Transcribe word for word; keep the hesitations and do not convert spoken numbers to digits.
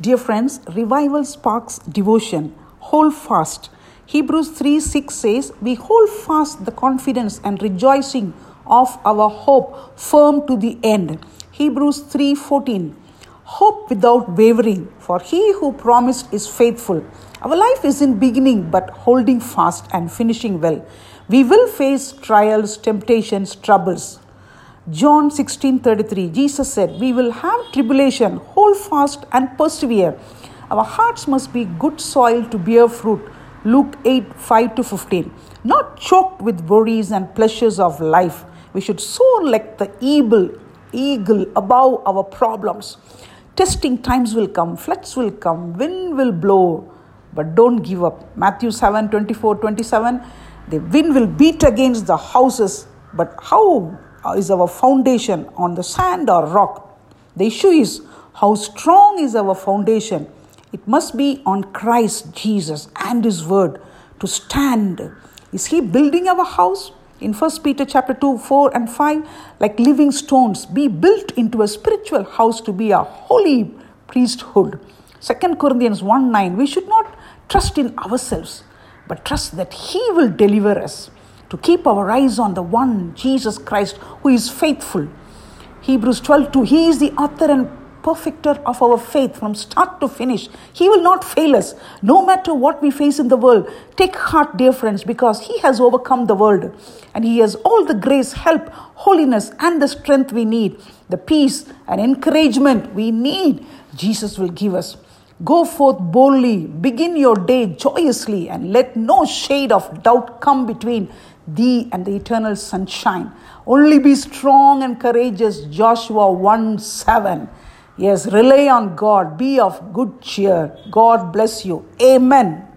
Dear friends, revival sparks devotion. Hold fast. Hebrews three six says, we hold fast the confidence and rejoicing of our hope firm to the end. Hebrews three fourteen. Hope without wavering, for he who promised is faithful. Our life isn't beginning but holding fast and finishing well. We will face trials, temptations, troubles. John sixteen thirty-three, Jesus said, we will have tribulation, hold fast and persevere. Our hearts must be good soil to bear fruit. Luke eight five to fifteen, not choked with worries and pleasures of life. We should soar like the eagle, eagle above our problems. Testing times will come, floods will come, wind will blow, but don't give up. Matthew seven twenty-four twenty-seven, the wind will beat against the houses, but how is our foundation? On the sand or rock? The issue is, how strong is our foundation? It must be on Christ Jesus and His word to stand. Is He building our house? In First Peter chapter two, four and five, like living stones, be built into a spiritual house to be a holy priesthood. Second Corinthians one nine, we should not trust in ourselves, but trust that He will deliver us, to keep our eyes on the one, Jesus Christ, who is faithful. Hebrews twelve two, He is the author and perfecter of our faith from start to finish. He will not fail us, no matter what we face in the world. Take heart, dear friends, because He has overcome the world, and He has all the grace, help, holiness, and the strength we need, the peace and encouragement we need. Jesus will give us. Go forth boldly, begin your day joyously, and let no shade of doubt come between thee and the eternal sunshine. Only be strong and courageous, Joshua one seven. Yes, rely on God, be of good cheer. God bless you. Amen.